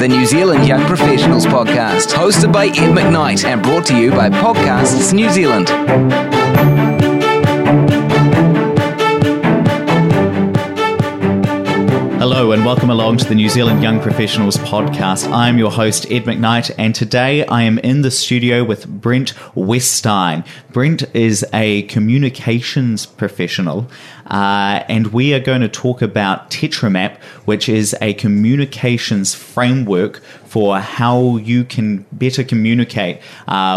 the New Zealand Young Professionals Podcast, hosted by Ed McKnight and brought to you by Podcasts New Zealand. Hello and welcome along to the New Zealand Young Professionals Podcast. I'm your host, Ed McKnight, and today I am in the studio with Brent Westine. Brent is a communications professional, and we are going to talk about Tetramap, which is a communications framework for how you can better communicate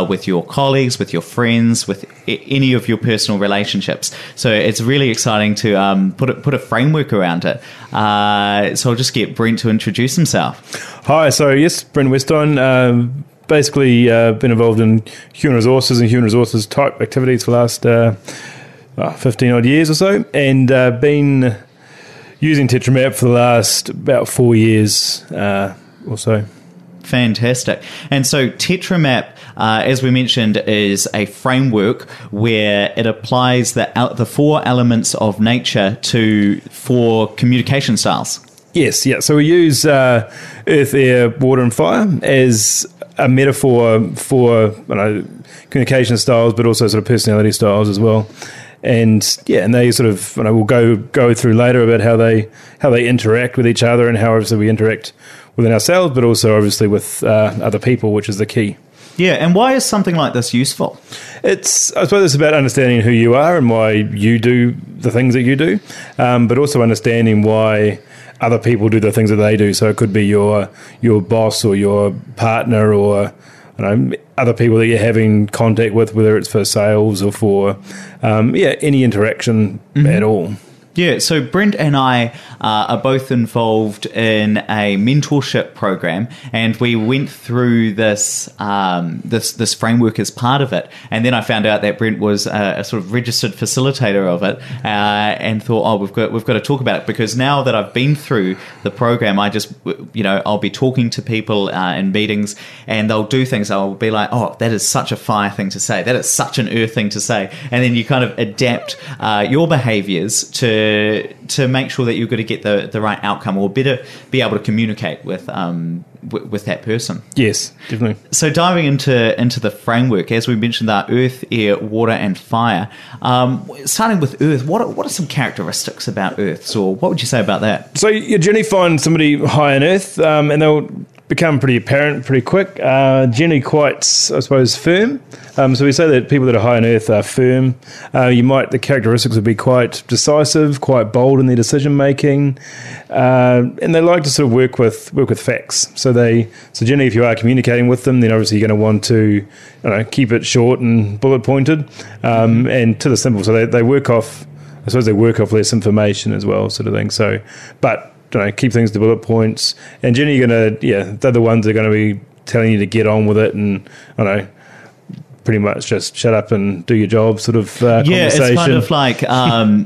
with your colleagues, with your friends, with any of your personal relationships. So it's really exciting to put a framework around it. So I'll just get Brent to introduce himself. Hi, so yes, Brent Westine. Basically, been involved in human resources and human resources type activities for the last 15 odd years or so, and been using Tetramap for the last about 4 years or so. Fantastic. And so Tetramap, as we mentioned, is a framework where it applies the four elements of nature to four communication styles. Yes, yeah. So we use earth, air, water and fire as a metaphor for communication styles, but also sort of personality styles as well. And yeah, and they sort of we'll go through later about how they interact with each other and how obviously we interact within ourselves, but also obviously with other people, which is the key. Yeah, and why is something like this useful? I suppose it's about understanding who you are and why you do the things that you do, but also understanding why other people do the things that they do. So it could be your boss or your partner or other people that you're having contact with, whether it's for sales or for any interaction at all. Yeah, so Brent and I are both involved in a mentorship program, and we went through this this framework as part of it. And then I found out that Brent was a sort of registered facilitator of it, and thought, oh, we've got to talk about it, because now that I've been through the program, I just I'll be talking to people in meetings, and they'll do things. I'll be like, oh, that is such a fire thing to say. That is such an earth thing to say. And then you kind of adapt your behaviours to make sure that you're going to get the right outcome, or better be able to communicate with that person. Yes, definitely. So diving into the framework, as we mentioned, our earth, air, water and fire. Starting with earth, what are some characteristics about earths, or what would you say about that? So you generally find somebody high in earth and they'll become pretty apparent pretty quick, generally quite, I suppose, firm. So we say that people that are high on earth are firm. The characteristics would be quite decisive, quite bold in their decision making, and they like to sort of work with facts. So generally, if you are communicating with them, then obviously you're going to want to keep it short and bullet pointed, and to the simple. So they work off less information as well, sort of thing. So, but keep things to bullet points, and generally you're they're the ones that are going to be telling you to get on with it, and pretty much just shut up and do your job sort of conversation. It's kind of like I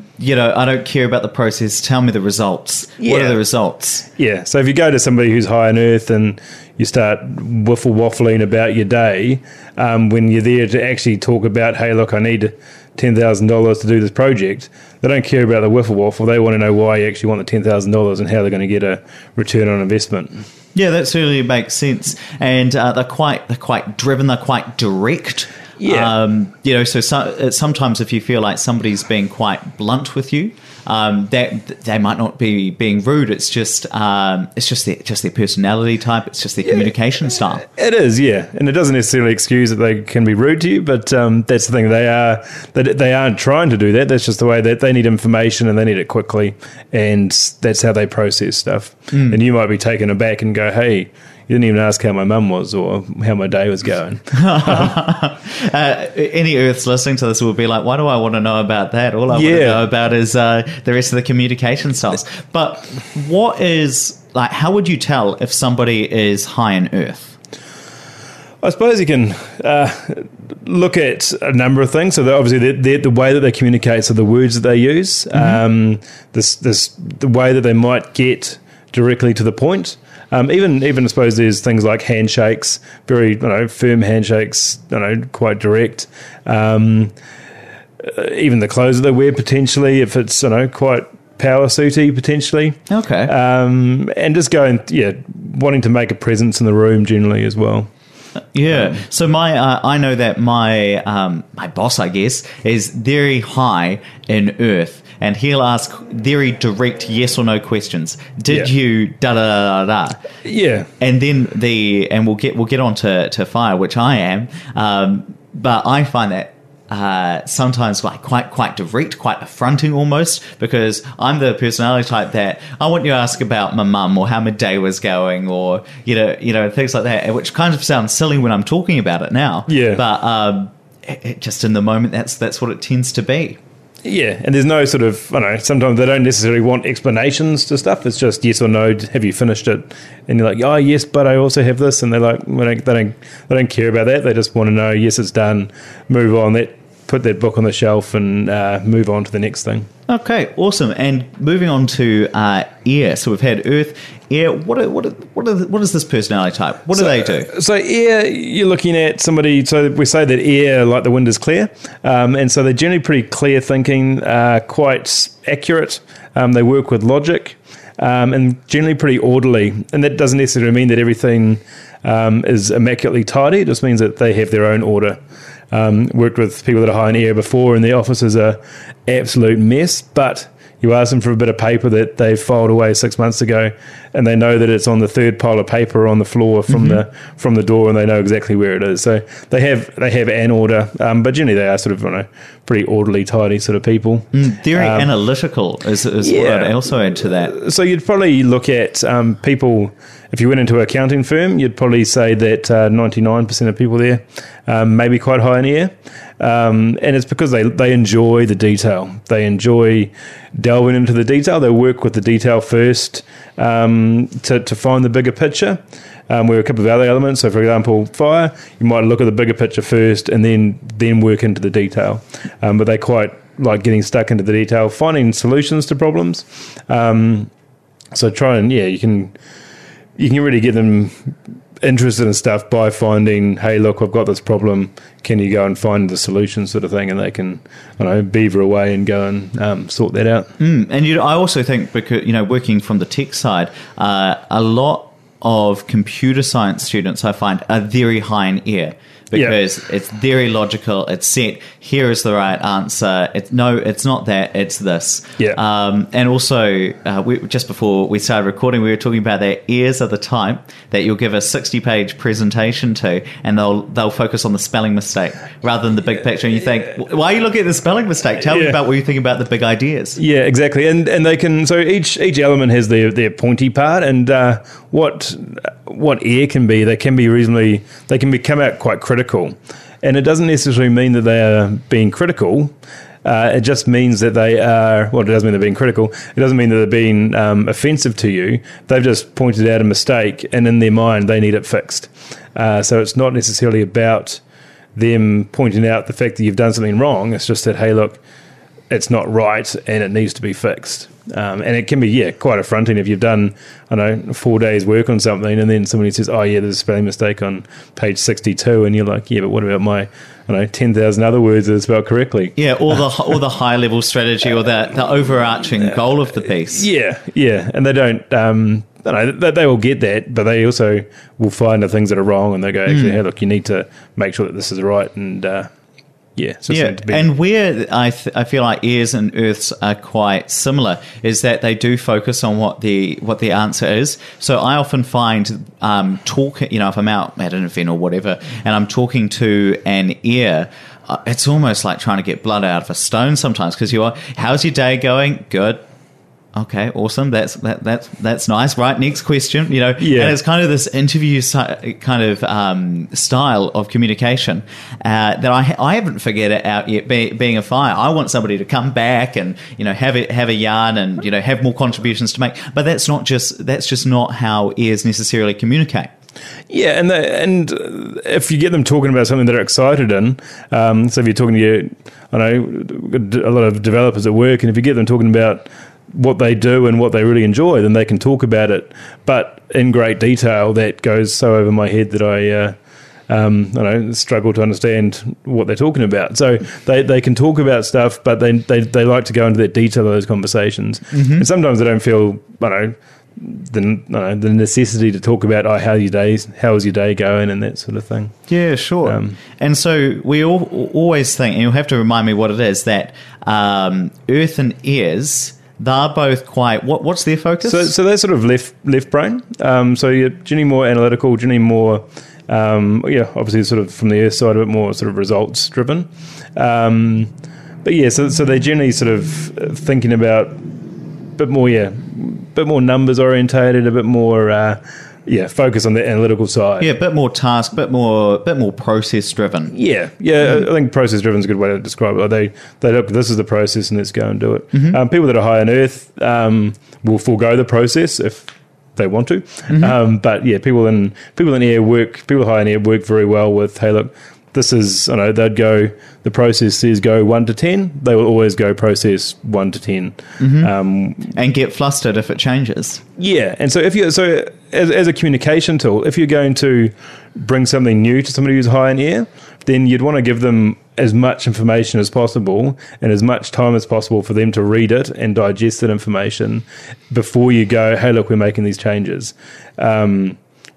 don't care about the process, tell me the results. Yeah. What are the results? Yeah, so if you go to somebody who's high on earth and you start waffling about your day, when you're there to actually talk about, hey look, I need $10,000 to do this project, they don't care about the waffle. They want to know why you actually want the $10,000 and how they're going to get a return on investment. Yeah, that certainly makes sense. And they're quite driven. They're quite direct. Yeah. So sometimes if you feel like somebody's being quite blunt with you, that they might not be being rude. It's just their personality type. It's just their communication style. It is, yeah. And it doesn't necessarily excuse that they can be rude to you, but that's the thing. They aren't trying to do that. That's just the way that they need information and they need it quickly, and that's how they process stuff. Mm. And you might be taken aback and go, hey, you didn't even ask how my mum was or how my day was going. Any Earths listening to this will be like, why do I want to know about that? All I want to know about is the rest of the communication styles. But how would you tell if somebody is high in Earth? I suppose you can look at a number of things. So obviously, the way that they communicate, so the words that they use, the way that they might get directly to the point. Even I suppose there's things like handshakes, very firm handshakes, quite direct. Even the clothes that they wear, potentially, if it's quite power suitie potentially. Okay. And just going, wanting to make a presence in the room generally as well. Yeah. So my I know that my my boss, I guess, is very high in earth, and he'll ask very direct yes or no questions. Did you da da da da? Yeah. And then we'll get on to fire, which I am. But I find that sometimes like quite direct, quite affronting almost, because I'm the personality type that I want you to ask about my mum or how my day was going or you know things like that, which kind of sounds silly when I'm talking about it now. Yeah. But it just in the moment that's what it tends to be. Yeah, and there's no sort of, I don't know, sometimes they don't necessarily want explanations to stuff. It's just yes or no, have you finished it? And you're like, oh, yes, but I also have this. And they're like, they don't care about that. They just want to know, yes, it's done, move on, put that book on the shelf and move on to the next thing. Okay, awesome. And moving on to air. So we've had earth, air. What is this personality type? What do they do? So air, you're looking at somebody. So we say that air, like the wind, is clear, and so they're generally pretty clear thinking, quite accurate. They work with logic, and generally pretty orderly. And that doesn't necessarily mean that everything is immaculately tidy. It just means that they have their own order. Worked with people that are high in air before, and their office is an absolute mess, but you ask them for a bit of paper that they filed away 6 months ago, and they know that it's on the third pile of paper on the floor from the door, and they know exactly where it is. So they have an order, but generally they are sort of, pretty orderly, tidy sort of people. Very analytical is what I'd also add to that. So you'd probably look at people. If you went into an accounting firm, you'd probably say that 99% of people there may be quite high in air. And it's because they enjoy the detail. They enjoy delving into the detail. They work with the detail first to find the bigger picture. We're a couple of other elements. So, for example, fire, you might look at the bigger picture first and then work into the detail. But they quite like getting stuck into the detail, finding solutions to problems. So try and, you can really get them interested in stuff by finding, hey, look, I've got this problem. Can you go and find the solution sort of thing? And they can, beaver away and go and sort that out. And I also think because, working from the tech side, a lot of computer science students I find are very high in air because it's very logical. It's set. Here is the right answer. It's not that. It's this. Yeah. And also, just before we started recording, we were talking about that ears are the type that you'll give a 60-page presentation to, and they'll focus on the spelling mistake rather than the big picture. And you think, why are you looking at the spelling mistake? Tell me about what you think about the big ideas. Yeah, exactly. And they can. So each element has their pointy part, and what air can be. They can come out quite critical. And it doesn't necessarily mean that they are being critical. It just means that they are... Well, it doesn't mean they're being critical. It doesn't mean that they're being offensive to you. They've just pointed out a mistake, and in their mind, they need it fixed. So it's not necessarily about them pointing out the fact that you've done something wrong. It's just that, hey, look, it's not right, and it needs to be fixed. And it can be, quite affronting if you've done, 4 days work on something and then somebody says, oh, yeah, there's a spelling mistake on page 62. And you're like, yeah, but what about my, 10,000 other words that are spelled correctly? Yeah, or the high-level strategy or the overarching goal of the piece. Yeah. And they don't... they will get that, but they also will find the things that are wrong and they go, actually, hey, look, you need to make sure that this is right and... and where I feel like airs and earths are quite similar is that they do focus on what the answer is. So I often find talking, if I'm out at an event or whatever, and I'm talking to an air, it's almost like trying to get blood out of a stone sometimes because how's your day going? Good. Okay, awesome. That's nice. Right, next question. And it's kind of this interview kind of style of communication that I haven't figured it out yet. Being a fire, I want somebody to come back and have a yarn and have more contributions to make. But that's just not how ears necessarily communicate. Yeah, and if you get them talking about something they're excited in, so if you're talking to a lot of developers at work, and if you get them talking about what they do and what they really enjoy, then they can talk about it, but in great detail. That goes so over my head that I you know, struggle to understand what they're talking about. So they can talk about stuff, but they like to go into the detail of those conversations. Mm-hmm. And sometimes they don't feel, the necessity to talk about, how was your day going, and that sort of thing. Yeah, sure. And so we always think, and you'll have to remind me what it is, that earth and ears, they're both quite, what's their focus? So they're sort of left brain. So you're generally more analytical, generally more, obviously sort of from the earth side of it, more sort of results driven. But yeah, so they're generally sort of thinking about a bit more numbers orientated, a bit more focus on the analytical side. Yeah, a bit more task, bit more process driven. Yeah. I think process driven is a good way to describe it. Like they look, this is the process, and let's go and do it. Mm-hmm. People that are high on earth will forego the process if they want to. Mm-hmm. But yeah, people high in air work very well with, hey, look, this is, they'd go, the process says go 1 to 10. They will always go process 1 to 10, mm-hmm. And get flustered if it changes. Yeah, and so as a communication tool, if you're going to bring something new to somebody who's high in air, then you'd want to give them as much information as possible and as much time as possible for them to read it and digest that information before you go, hey, look, we're making these changes.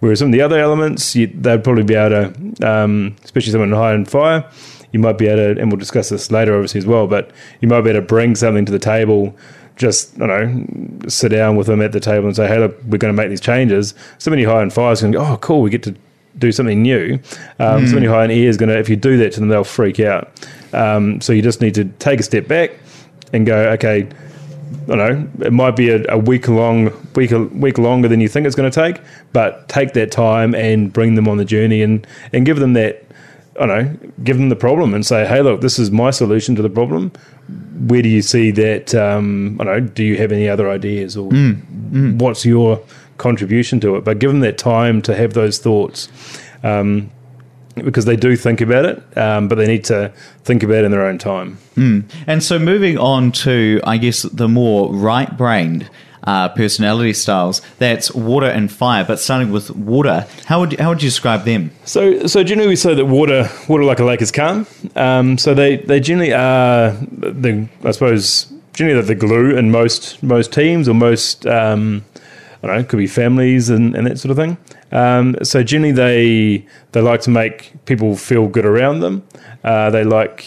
Whereas some of the other elements, they'd probably be able to, especially someone high in fire, you might be able to, and we'll discuss this later obviously as well, but you might be able to bring something to the table, just, sit down with them at the table and say, hey, look, we're going to make these changes. Somebody high in fire is going to go, oh, cool, we get to do something new. Somebody high in air is going to, if you do that to them, they'll freak out. So you just need to take a step back and go, okay, it might be a week longer than you think it's going to take, but take that time and bring them on the journey and give them that, give them the problem and say, hey, look, this is my solution to the problem. Where do you see that, do you have any other ideas or what's your contribution to it? But give them that time to have those thoughts because they do think about it, but they need to think about it in their own time. And so moving on to, I guess, the more right-brained personality styles, that's water and fire. But starting with water, how would you describe them? So generally we say that water like a lake is calm. So they generally are, generally they're the glue in most teams or most, it could be families and that sort of thing. So generally they like to make people feel good around them. They like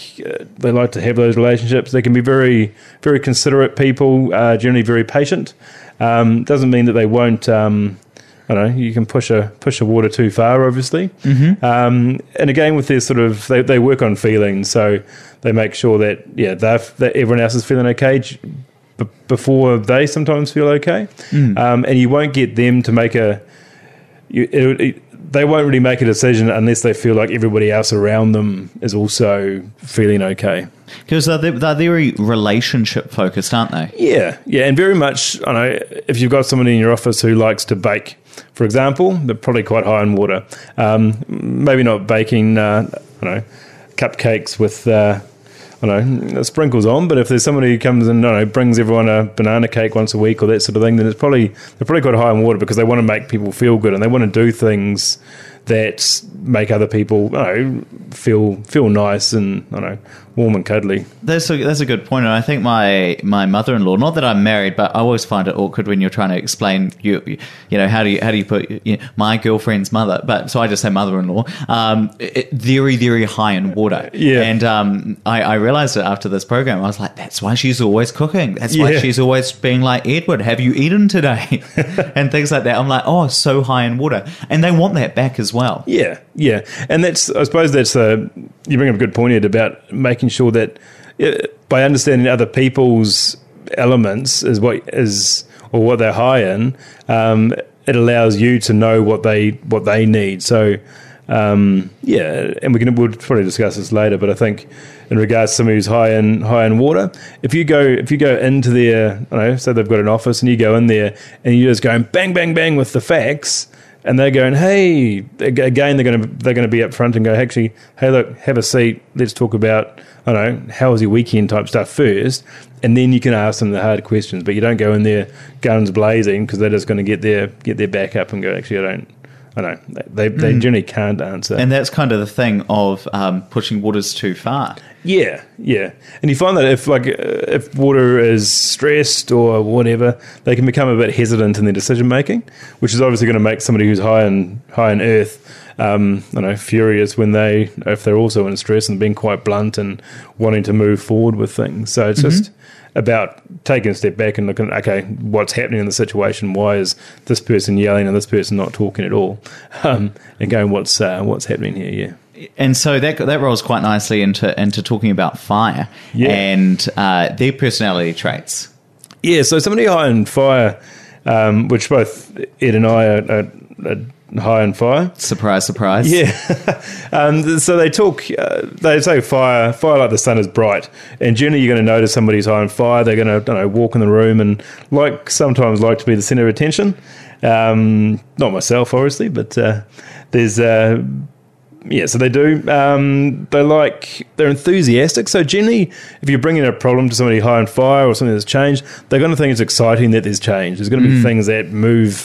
to have those relationships. They can be very, very considerate people, generally very patient. Doesn't mean that they won't, you can push a water too far, obviously. Mm-hmm. And again, with their sort of, they work on feelings. So they make sure that, that everyone else is feeling okay before they sometimes feel okay. And you won't get them to make they won't really make a decision unless they feel like everybody else around them is also feeling okay. Because they're very relationship focused, aren't they? Yeah, and very much, if you've got somebody in your office who likes to bake, for example, they're probably quite high in water. Maybe not baking, cupcakes with... sprinkles on, but if there's somebody who comes and brings everyone a banana cake once a week or that sort of thing, then they're probably quite high in water because they want to make people feel good and they want to do things that make other people feel nice and warm and cuddly. That's a good point, and I think my mother-in-law, not that I'm married, but I always find it awkward when you're trying to explain how do you put my girlfriend's mother, but so I just say mother-in-law. Very, very high in water, and I realized it after this program. I was like, that's why she's always cooking. That's why she's always being like, Edward, have you eaten today? And things like that. I'm like, oh, so high in water, and they want that back as well. Yeah, and that's, I suppose that's you bring up a good point, Ed, about making sure that by understanding other people's elements is what they're high in, it allows you to know what they need. So and we'll probably discuss this later, but I think in regards to somebody who's high in water, if you go into their, say they've got an office and you go in there and you're just going bang bang bang with the facts. And they're going, hey, again, they're going to be up front and go, actually, hey, look, have a seat. Let's talk about, how was your weekend type stuff first. And then you can ask them the hard questions. But you don't go in there guns blazing because they're just going to get their back up and go, actually, I don't I don't know. They generally can't answer. And that's kind of the thing of pushing waters too far. Yeah, yeah. And you find that if water is stressed or whatever, they can become a bit hesitant in their decision making, which is obviously going to make somebody who's high in earth, furious if they're also in stress and being quite blunt and wanting to move forward with things. So it's just about taking a step back and looking, okay, what's happening in the situation? Why is this person yelling and this person not talking at all? And going, what's happening here? Yeah. And so that rolls quite nicely into talking about fire and their personality traits. Yeah, so somebody high in fire, which both Ed and I are high in fire. Surprise, surprise. Yeah. So they talk, they say fire like the sun is bright. And generally you're going to notice somebody's high in fire. They're going to, walk in the room and sometimes to be the centre of attention. Not myself, obviously, but there's... Yeah, so they do. They're enthusiastic. So generally, if you're bringing a problem to somebody high on fire or something that's changed, they're going to think it's exciting that there's change. There's going to be things that move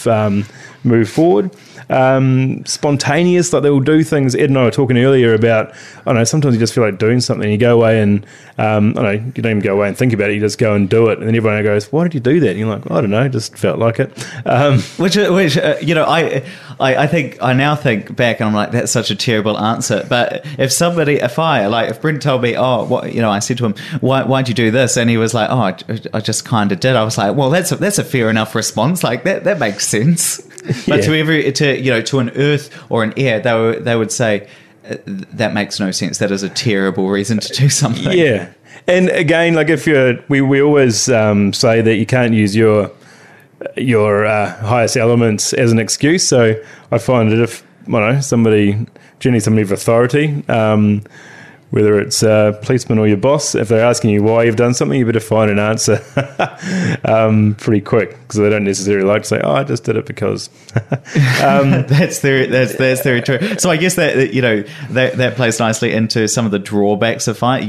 forward. Spontaneous, like they will do things. Ed and I were talking earlier about, sometimes you just feel like doing something. You go away and, you don't even go away and think about it. You just go and do it. And then everyone goes, why did you do that? And you're like, I don't know, just felt like it. I now think back and I'm like, that's such a terrible answer. But if Brent told me, I said to him, why'd you do this? And he was like, I just kind of did. I was like, well, that's a fair enough response. Like that makes sense. But to an earth or an air, they would say, that makes no sense. That is a terrible reason to do something. Yeah. And again, we always say that you can't use your highest elements as an excuse. So I find that if, somebody of authority, whether it's a policeman or your boss, if they're asking you why you've done something, you better find an answer pretty quick, because they don't necessarily like to say, I just did it because. That's very true. So I guess that plays nicely into some of the drawbacks of fire.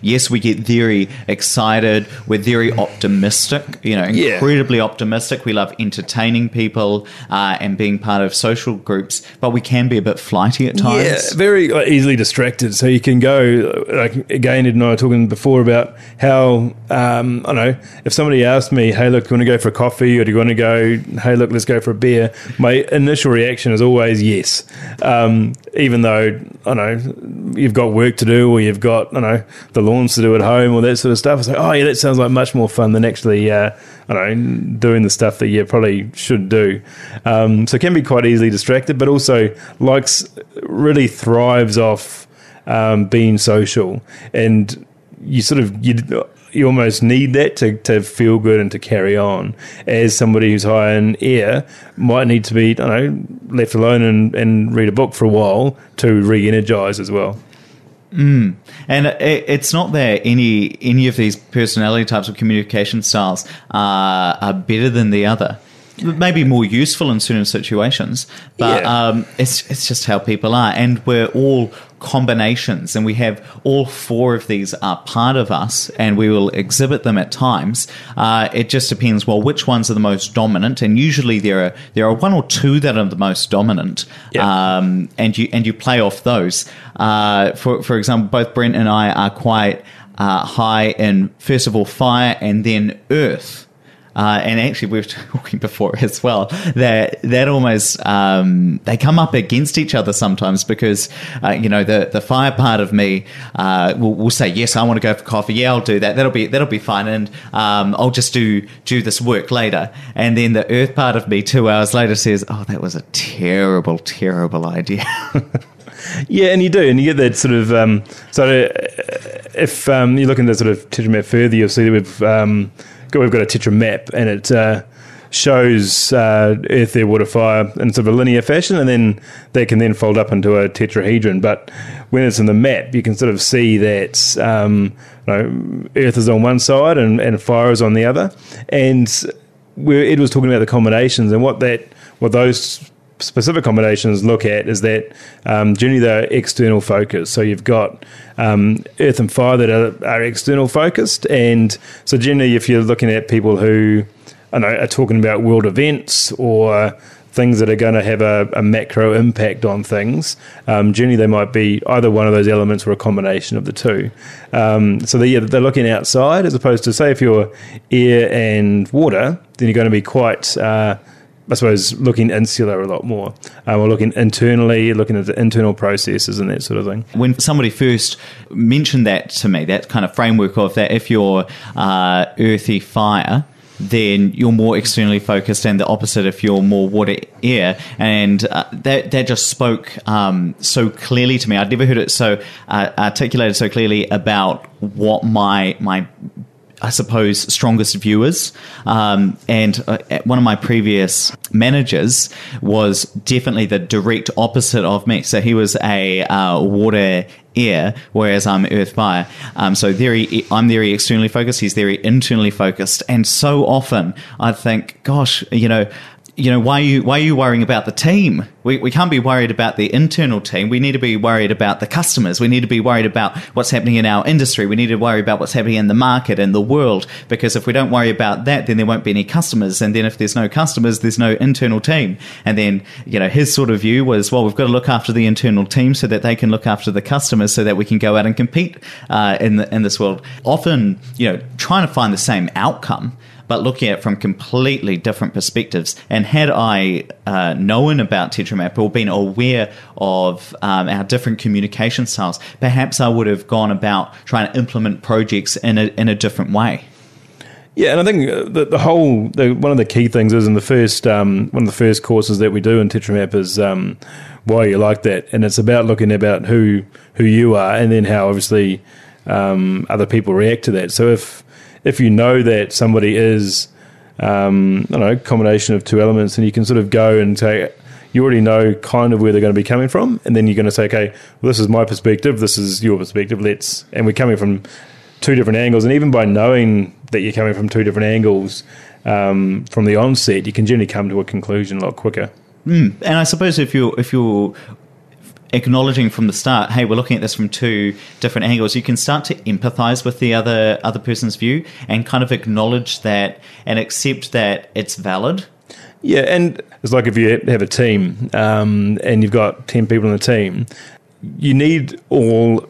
Yes, we get very excited. We're very optimistic, incredibly optimistic. We love entertaining people and being part of social groups, but we can be a bit flighty at times. Yeah, very easily distracted. So you can go, again, Ed and I were talking before about how, if somebody asked me, hey, look, do you want to go for a coffee, or do you want to go, hey, look, let's go for a beer? My initial reaction is always yes. Even though, you've got work to do, or you've got, the lawns to do at home, or that sort of stuff. It's like, oh, yeah, that sounds like much more fun than actually, doing the stuff that you probably should do. So it can be quite easily distracted, but also really thrives off being social, and you almost need that to feel good and to carry on. As somebody who's high in air might need to be, left alone and read a book for a while to re-energise as well. Mm. And it's not that any of these personality types or communication styles are better than the other. Maybe more useful in certain situations, but it's just how people are, and we're all combinations, and we have all four of these are part of us, and we will exhibit them at times. It just depends, which ones are the most dominant, and usually there are one or two that are the most dominant, and you play off those. For example, both Brent and I are quite high in, first of all, fire, and then earth. And actually, we were talking before as well that almost they come up against each other sometimes, because the fire part of me will say, yes, I want to go for coffee. Yeah, I'll do that. That'll be fine, and I'll just do this work later. And then the earth part of me 2 hours later says, oh, that was a terrible, terrible idea. Yeah, and you do, and you get that sort of. If you look into sort of Tetramap further, you'll see that we've got a Tetramap, and it shows earth, air, water, fire in sort of a linear fashion, and then they can then fold up into a tetrahedron. But when it's in the map, you can sort of see that earth is on one side and fire is on the other. And Ed was talking about the combinations, and what those specific combinations look at is that generally they're external focused. So you've got earth and fire that are external focused, and so generally if you're looking at people who are talking about world events or things that are going to have a macro impact on things. Generally, they might be either one of those elements or a combination of the two. So they're looking outside, as opposed to, say, if you're air and water, then you're going to be quite, I suppose, looking insular a lot more. We're looking internally, looking at the internal processes and that sort of thing. When somebody first mentioned that to me, that kind of framework of that, if you're earthy fire, then you're more externally focused, and the opposite if you're more water air, and that just spoke so clearly to me. I'd never heard it so articulated so clearly about what my I suppose strongest viewers, and one of my previous managers was definitely the direct opposite of me. So he was a water air, whereas I'm earth fire. So I'm very externally focused. He's very internally focused. And so often I think, gosh, you know, why are you worrying about the team? We can't be worried about the internal team. We need to be worried about the customers. We need to be worried about what's happening in our industry. We need to worry about what's happening in the market and the world, because if we don't worry about that, then there won't be any customers. And then if there's no customers, there's no internal team. And then, his sort of view was, well, we've got to look after the internal team so that they can look after the customers so that we can go out and compete in this world. Often, trying to find the same outcome, but looking at it from completely different perspectives. And had I known about Tetramap or been aware of our different communication styles, perhaps I would have gone about trying to implement projects in a different way. Yeah, and I think one of the key things is in the first one of the first courses that we do in Tetramap is why you like that, and it's about looking about who you are, and then how obviously other people react to that. So if you know that somebody is, a combination of two elements, and you can sort of go and say, you already know kind of where they're going to be coming from, and then you're going to say, okay, well, this is my perspective, this is your perspective, and we're coming from two different angles. And even by knowing that you're coming from two different angles from the onset, you can generally come to a conclusion a lot quicker. And I suppose if you're acknowledging from the start, hey, we're looking at this from two different angles, you can start to empathize with the other person's view and kind of acknowledge that and accept that it's valid. Yeah, and it's like if you have a team and you've got 10 people on the team, you need all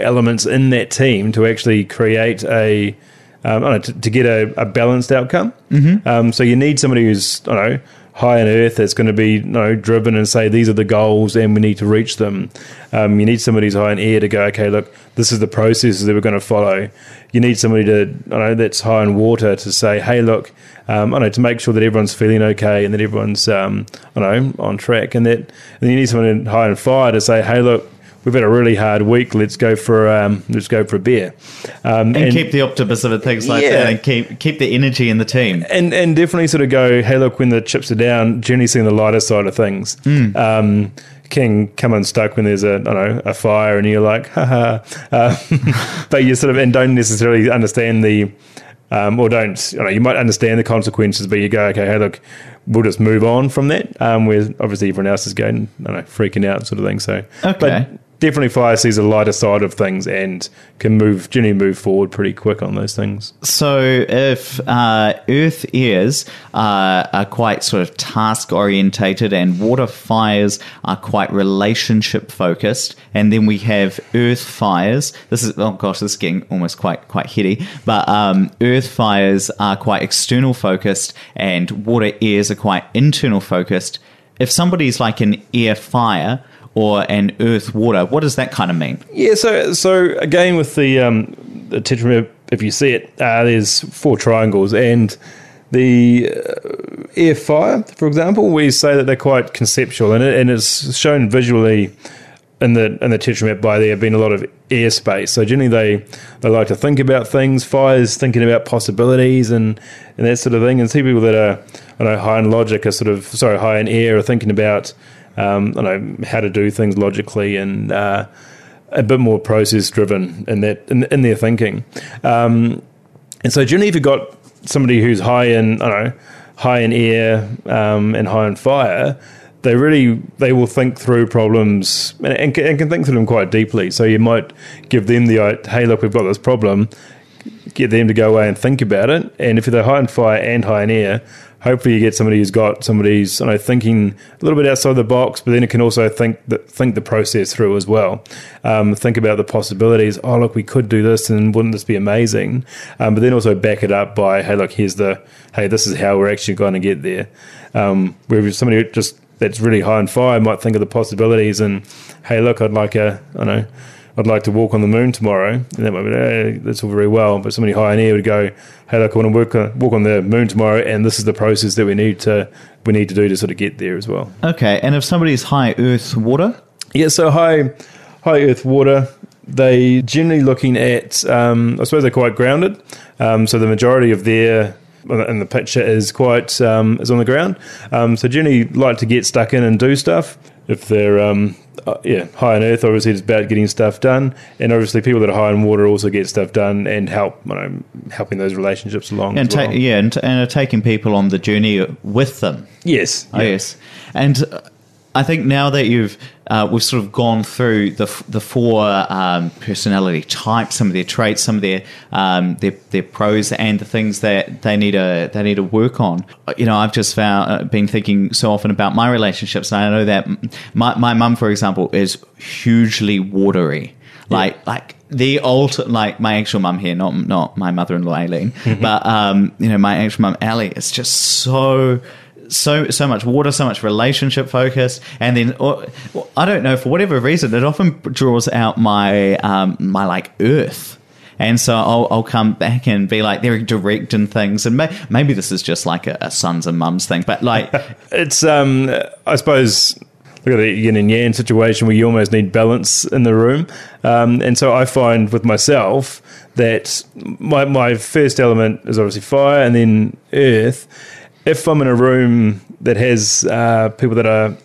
elements in that team to actually create to get a balanced outcome. Mm-hmm. So you need somebody who's, high on earth, that's going to be driven and say, these are the goals and we need to reach them. You need somebody who's high on air to go, okay, look, this is the processes that we're going to follow. You need somebody that's high on water to say, hey, look, to make sure that everyone's feeling okay and that everyone's on track. And then you need someone high on fire to say, hey, look, we've had a really hard week. Let's go for a beer, and keep the optimism and things like that, and keep the energy in the team, and definitely sort of go, hey, look, when the chips are down, generally seeing the lighter side of things. Can come unstuck when there's a fire, and you're like, haha, but you sort of and don't necessarily understand the. Or don't, you might understand the consequences, but you go, okay, hey, look, we'll just move on from that, where obviously everyone else is going, freaking out sort of thing. So, okay. But definitely fire sees a lighter side of things and can generally move forward pretty quick on those things. So if earth airs are quite sort of task-orientated and water fires are quite relationship-focused, and then we have earth fires. This is getting almost quite heady. But earth fires are quite external focused and water airs are quite internal focused. If somebody's like an air fire or an earth water, what does that kind of mean? Yeah, so again with the Tetramap, if you see it, there's four triangles, and the air fire, for example, we say that they're quite conceptual, and it's shown visually in the Tetramap by there being a lot of airspace. So generally they like to think about things. Fire's thinking about possibilities and that sort of thing. And see people that are high in logic are high in air are thinking about how to do things logically and a bit more process driven in their thinking. And so generally, if you've got somebody who's high in air and high in fire, they will think through problems and can think through them quite deeply. So you might give them the, hey, look, we've got this problem, get them to go away and think about it. And if they're high in fire and high in air, hopefully you get somebody who's got somebody's, you know, thinking a little bit outside the box, but then it can also think the process through as well. Think about the possibilities. Oh, look, we could do this, and wouldn't this be amazing? But then also back it up by, hey, look, hey, this is how we're actually going to get there. Where somebody just that's really high on fire might think of the possibilities and, hey, look, I'd like to walk on the moon tomorrow. And that might be, hey, that's all very well. But somebody high in air would go, hey, look, I want to walk on the moon tomorrow, and this is the process that we need to do to sort of get there as well. Okay. And if somebody's high earth water? Yeah, so high earth water, they generally looking at, I suppose they're quite grounded. So the majority of their... and the picture is quite is on the ground, so generally like to get stuck in and do stuff. If they're high on earth, obviously it's about getting stuff done, and obviously people that are high in water also get stuff done and helping those relationships along and taking people on the journey with them. Yes, yeah. Yes, and I think now that we've sort of gone through the four personality types, some of their traits, some of their pros, and the things that they need to work on. You know, I've just been thinking so often about my relationships, and I know that my mum, for example, is hugely watery. Yeah. Like the ultimate, like my actual mum here, not my mother-in-law Aileen, but my actual mum Ali is just so much water, so much relationship focused, and then I don't know, for whatever reason it often draws out my my earth, and so I'll come back and be like they're direct in things, and maybe this is just like a sons and mums thing, but like it's I suppose look at the yin and yang situation where you almost need balance in the room, and so I find with myself that my first element is obviously fire and then earth. If I'm in a room that has people that are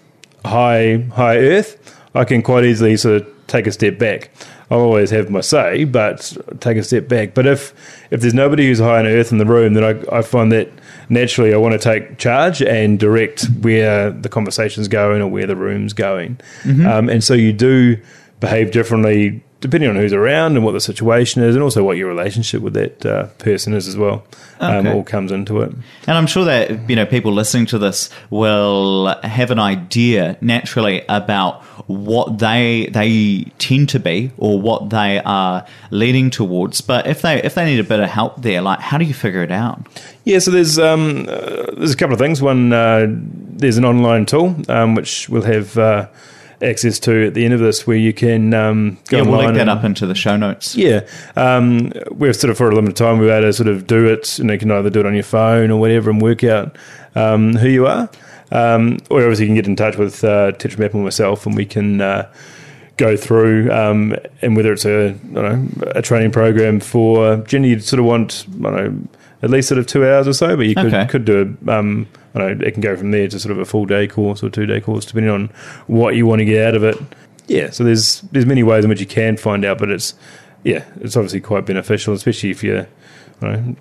high earth, I can quite easily sort of take a step back. I'll always have my say, but take a step back. But if there's nobody who's high on earth in the room, then I find that naturally I want to take charge and direct where the conversation's going or where the room's going. Mm-hmm. And so you do behave differently depending on who's around and what the situation is, and also what your relationship with that person is as well. All comes into it. And I'm sure that, you know, people listening to this will have an idea naturally about what they tend to be or what they are leaning towards. But if they need a bit of help there, like how do you figure it out? Yeah, so there's a couple of things. One, there's an online tool which we'll have access to at the end of this, where you can go online. Yeah, we'll link that up into the show notes. Yeah. We're sort of for a limited time, we're able to sort of do it, and you can either do it on your phone or whatever and work out who you are. Or obviously you can get in touch with Tetramap or myself, and we can go through and whether it's a training program for Jenny, you'd sort of want, at least sort of 2 hours or so, but you could do a it can go from there to sort of a full day course or 2 day course, depending on what you want to get out of it. Yeah, so there's many ways in which you can find out, but it's obviously quite beneficial, especially if you're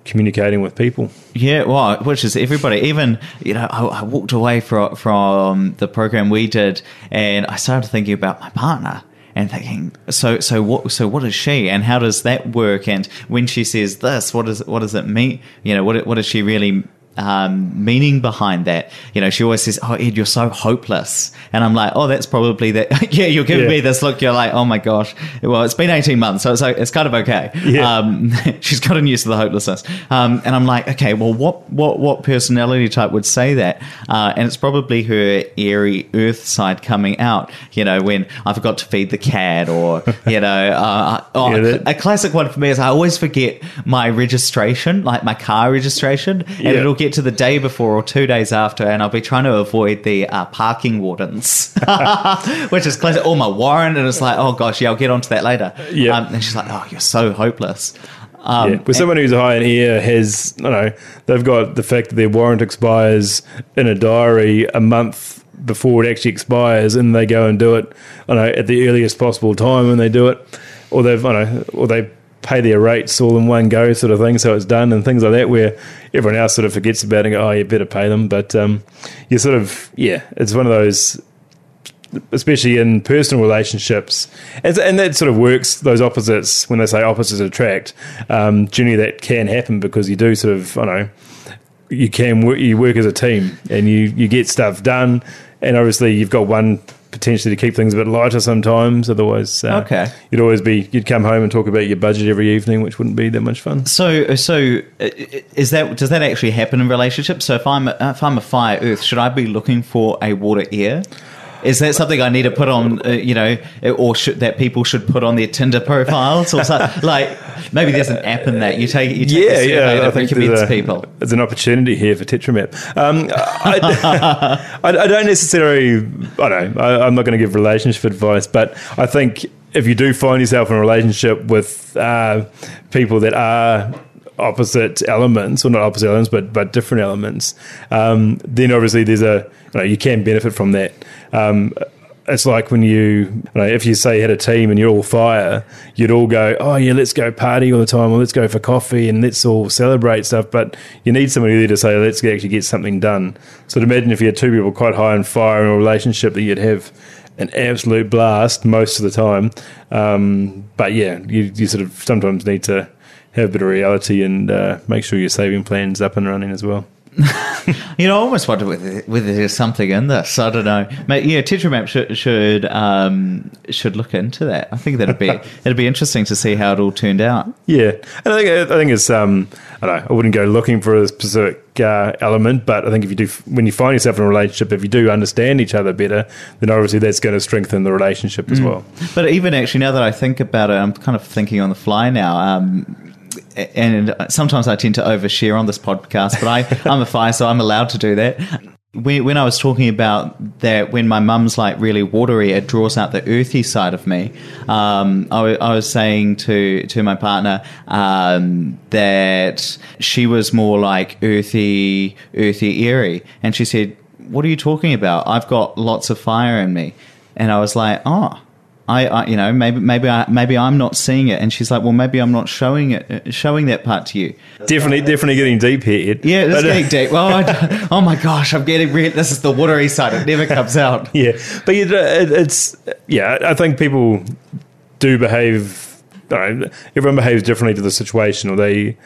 communicating with people. Yeah, well, which is everybody. Even, I walked away from the program we did, and I started thinking about my partner. And thinking, so what is she, and how does that work? And when she says this, what does it mean? What is she really meaning behind that? She always says, "Oh, Ed, you're so hopeless," and I'm like, "Oh, that's probably that." Yeah, you're giving me this look. You're like, "Oh my gosh." Well, it's been 18 months, so it's kind of okay. Yeah. She's gotten used to the hopelessness, and I'm like, okay, well, what personality type would say that? And it's probably her airy earth side coming out. When I forgot to feed the cat, or a classic one for me is I always forget my registration, like my car registration, and it'll get to the day before or 2 days after, and I'll be trying to avoid the parking wardens, which is classic, or my warrant, and it's like, oh gosh, yeah, I'll get onto that later. Yeah. And she's like, oh, you're so hopeless. With someone who's high in air has, they've got the fact that their warrant expires in a diary a month before it actually expires, and they go and do it, at the earliest possible time when they do it, or they pay their rates all in one go sort of thing, so it's done, and things like that, where everyone else sort of forgets about it and go, oh, you better pay them. But you sort of, it's one of those, especially in personal relationships, and that sort of works, those opposites, when they say opposites attract, generally that can happen because you do sort of, you work as a team and you get stuff done. And obviously you've got one potentially to keep things a bit lighter sometimes. Otherwise, you'd always be, you'd come home and talk about your budget every evening, which wouldn't be that much fun. So does that actually happen in relationships? So if I'm a fire earth, should I be looking for a water air? Is that something I need to put on, or that people should put on their Tinder profiles or something? Like, maybe there's an app in that. You take the survey to recommend people. There's an opportunity here for Tetramap. I don't necessarily, I'm not going to give relationship advice, but I think if you do find yourself in a relationship with people that are opposite elements, or not opposite elements, but different elements, then obviously there's you can benefit from that. It's like when if you say you had a team and you're all fire, you'd all go, oh yeah, let's go party all the time, or let's go for coffee and let's all celebrate stuff. But you need somebody there to say, let's actually get something done. So imagine if you had two people quite high on fire in a relationship, that you'd have an absolute blast most of the time. But yeah, you sort of sometimes need to have a bit of reality and make sure your saving plan's up and running as well. I almost wonder whether there's something in this. I don't know. Tetramap should look into that. I think it'd be interesting to see how it all turned out. Yeah, and I think it's I wouldn't go looking for a specific element, but I think if you do, when you find yourself in a relationship, if you do understand each other better, then obviously that's going to strengthen the relationship as well. But even actually, now that I think about it, I'm kind of thinking on the fly now. And sometimes I tend to overshare on this podcast, but I'm a fire, so I'm allowed to do that. When I was talking about that, when my mum's like really watery, it draws out the earthy side of me. I was saying to my partner that she was more like earthy, airy. And she said, what are you talking about? I've got lots of fire in me. And I was like, oh. Maybe I'm not seeing it, and she's like, well, maybe I'm not showing that part to you. Definitely getting deep here, Ed. Yeah, it's getting deep. Well, oh my gosh, I'm getting this is the watery side. It never comes out. Yeah, but I think people do behave. Everyone behaves differently to the situation, or they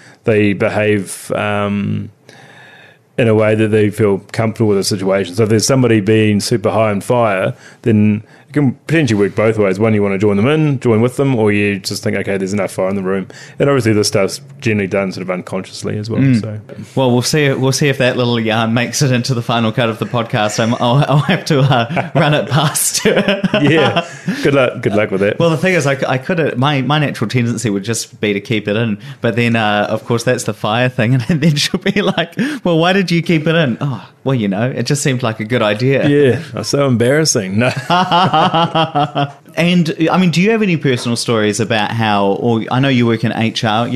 behave in a way that they feel comfortable with the situation. So if there's somebody being super high on fire, then it can potentially work both ways. One, you want to join with them, or you just think, okay, there's enough fire in the room. And obviously this stuff's generally done sort of unconsciously as well. So. Well, we'll see if that little yarn makes it into the final cut of the podcast. I'll have to run it past you. Yeah, good luck with that. Well, the thing is, I could, my natural tendency would just be to keep it in, but then of course that's the fire thing, and then she'll be like, well, why did you keep it in? Oh, well, it just seemed like a good idea. Yeah, that's so embarrassing. No. And do you have any personal stories about how, or I know you work in HR,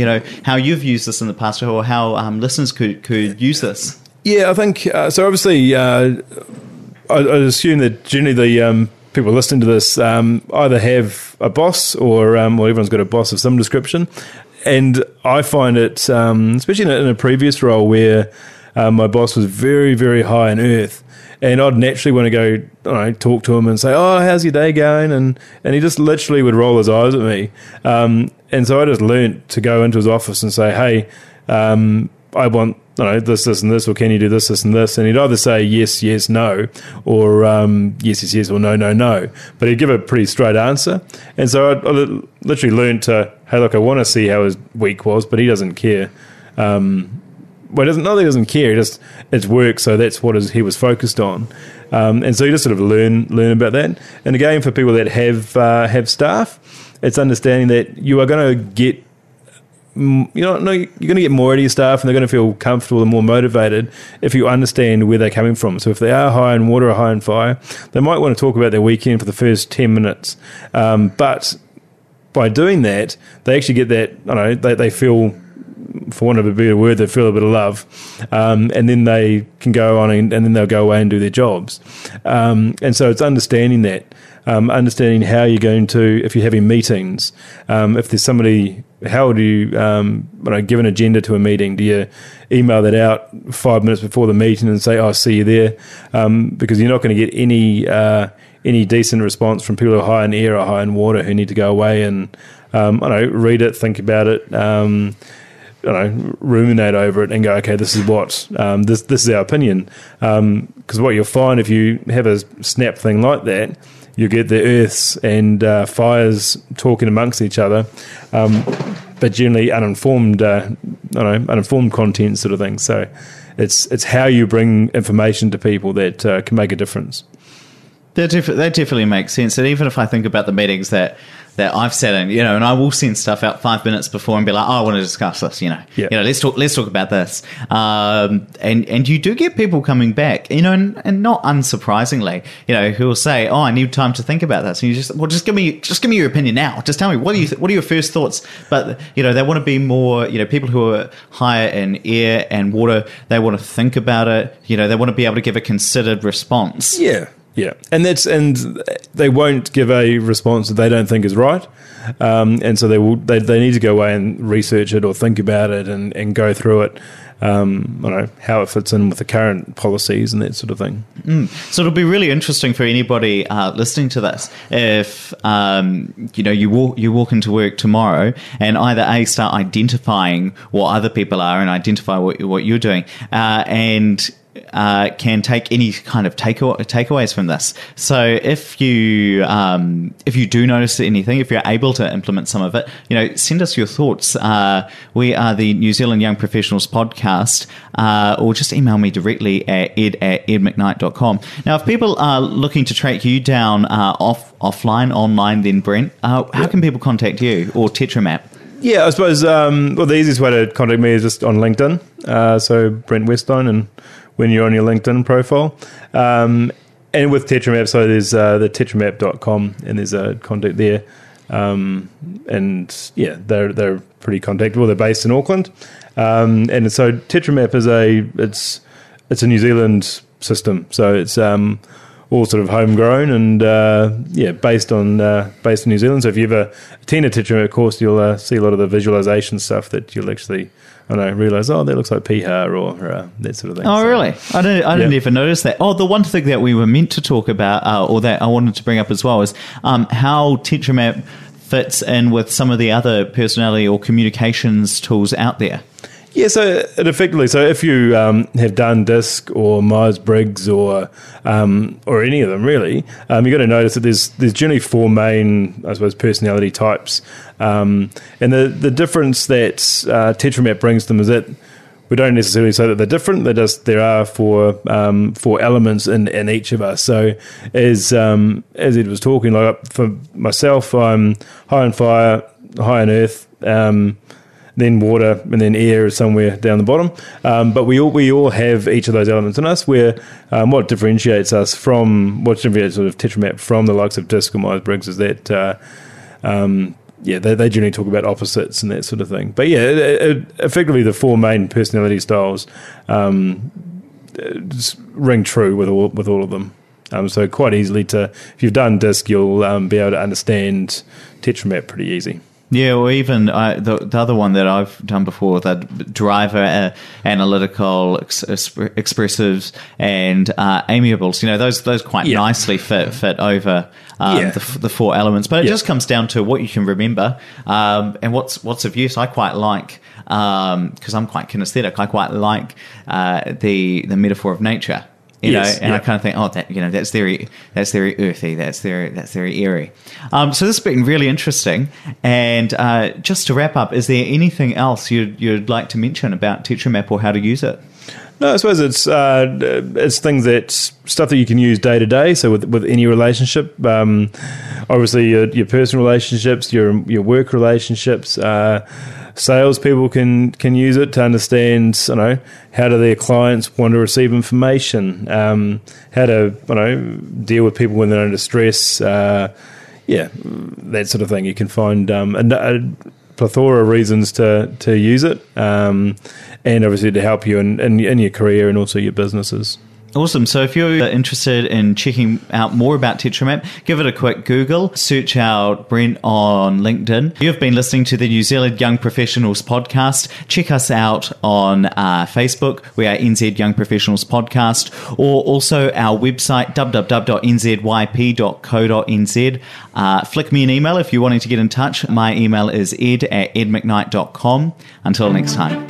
how you've used this in the past, or how listeners could use this? Yeah, I think so. Obviously, I assume that generally the people listening to this either have a boss, or everyone's got a boss of some description. And I find it, especially in a previous role where my boss was very, very high on earth, and I'd naturally want to go talk to him and say, oh, how's your day going? And he just literally would roll his eyes at me. And so I just learnt to go into his office and say, hey, I want this, this, and this, or can you do this, this, and this? And he'd either say yes, yes, no, or yes, yes, yes, or no, no, no. But he'd give a pretty straight answer. And so I literally learnt to, hey, look, I want to see how his week was, but he doesn't care. Well, he doesn't care. It's work, so that's what he was focused on, and so you just sort of learn about that. And again, for people that have staff, it's understanding that you are going to get you're going to get more out of your staff, and they're going to feel comfortable and more motivated if you understand where they're coming from. So if they are high in water or high in fire, they might want to talk about their weekend for the first 10 minutes, but by doing that, they actually get that. They feel, for want of a better word, they feel a bit of love, and then they can go on and then they'll go away and do their jobs. And so it's understanding that, understanding how you're going to, if you're having meetings, if there's somebody, how do you give an agenda to a meeting? Do you email that out 5 minutes before the meeting and say, oh, see you there? Because you're not going to get any decent response from people who are high in air or high in water, who need to go away and read it, think about it, you know, ruminate over it and go, okay, this is what this is our opinion. Because what you'll find if you have a snap thing like that, you get the earths and fires talking amongst each other, but generally uninformed, uninformed content sort of thing. So it's how you bring information to people that can make a difference. That definitely makes sense. And even if I think about the meetings that I've sat in, you know, and I will send stuff out 5 minutes before and be like, oh, I want to discuss this, you know. Yep. You know, let's talk about this. And you do get people coming back, you know, and not unsurprisingly, you know, who will say, oh, I need time to think about this. And you just give me your opinion now. Just tell me, what are your first thoughts? But, you know, they want to be more, you know, people who are higher in air and water, they want to think about it. You know, they want to be able to give a considered response. Yeah. Yeah, and they won't give a response that they don't think is right, and so they need to go away and research it or think about it and go through it, I don't know, how it fits in with the current policies and that sort of thing. Mm. So it'll be really interesting for anybody listening to this if you know you walk into work tomorrow and either A, start identifying what other people are and identify what you're doing, and can take any kind of takeaways from this. So if you do notice anything, if you're able to implement some of it, you know, send us your thoughts. We are the New Zealand Young Professionals Podcast, or just email me directly at ed@edmcknight.com. Now, if people are looking to track you down offline, online, then Brent, how can people contact you or Tetramap? Yeah, I suppose, well, the easiest way to contact me is just on LinkedIn. So Brent Westine, and when you're on your LinkedIn profile. And with Tetramap, so there's the tetramap.com, and there's a contact there. And yeah, they're pretty contactable. They're based in Auckland. And so Tetramap is a New Zealand system. So it's all sort of homegrown and based in New Zealand. So if you ever attend a Tetramap course, you'll see a lot of the visualization stuff that you'll actually, I don't know, realise, oh, that looks like piha or that sort of thing. Oh, so, really? I didn't even notice that. Oh, the one thing that we were meant to talk about, or that I wanted to bring up as well, is how Tetramap fits in with some of the other personality or communications tools out there. Yeah, so it effectively, so if you have done DISC or Myers Briggs or any of them really, you're going to notice that there's generally four main, I suppose, personality types, and the difference that Tetramap brings to them is that we don't necessarily say that they're different. They just there are four elements in each of us. So as Ed was talking, like for myself, I'm high on fire, high on earth. Then water, and then air is somewhere down the bottom. But we all have each of those elements in us. Where what differentiates sort of Tetramap from the likes of DISC or Myers-Briggs is that they generally talk about opposites and that sort of thing. But yeah, effectively the four main personality styles ring true with all of them. So quite easily if you've done DISC, you'll be able to understand Tetramap pretty easy. Yeah, or even the other one that I've done before, the driver, analytical, expressives, and amiables. You know, those quite nicely fit over the four elements. But it just comes down to what you can remember and what's of use. I quite like, because I'm quite kinesthetic, I quite like the metaphor of nature. I kind of think, oh, that, you know, that's very earthy, that's very airy. So this has been really interesting. And just to wrap up, is there anything else you'd like to mention about Tetramap or how to use it? No, I suppose it's stuff that you can use day to day. So with any relationship, obviously your personal relationships, your work relationships. Salespeople can use it to understand, you know, how do their clients want to receive information, how to, you know, deal with people when they're under stress, that sort of thing. You can find a plethora of reasons to use it, and obviously to help you in your career and also your businesses. Awesome. So if you're interested in checking out more about Tetramap, give it a quick Google, search out Brent on LinkedIn. You've been listening to the New Zealand Young Professionals Podcast. Check us out on Facebook. We are NZ Young Professionals Podcast, or also our website, www.nzyp.co.nz. Flick me an email if you're wanting to get in touch. My email is ed@edmcknight.com. Until next time.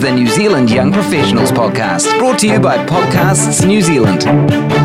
The New Zealand Young Professionals Podcast, brought to you by Podcasts New Zealand.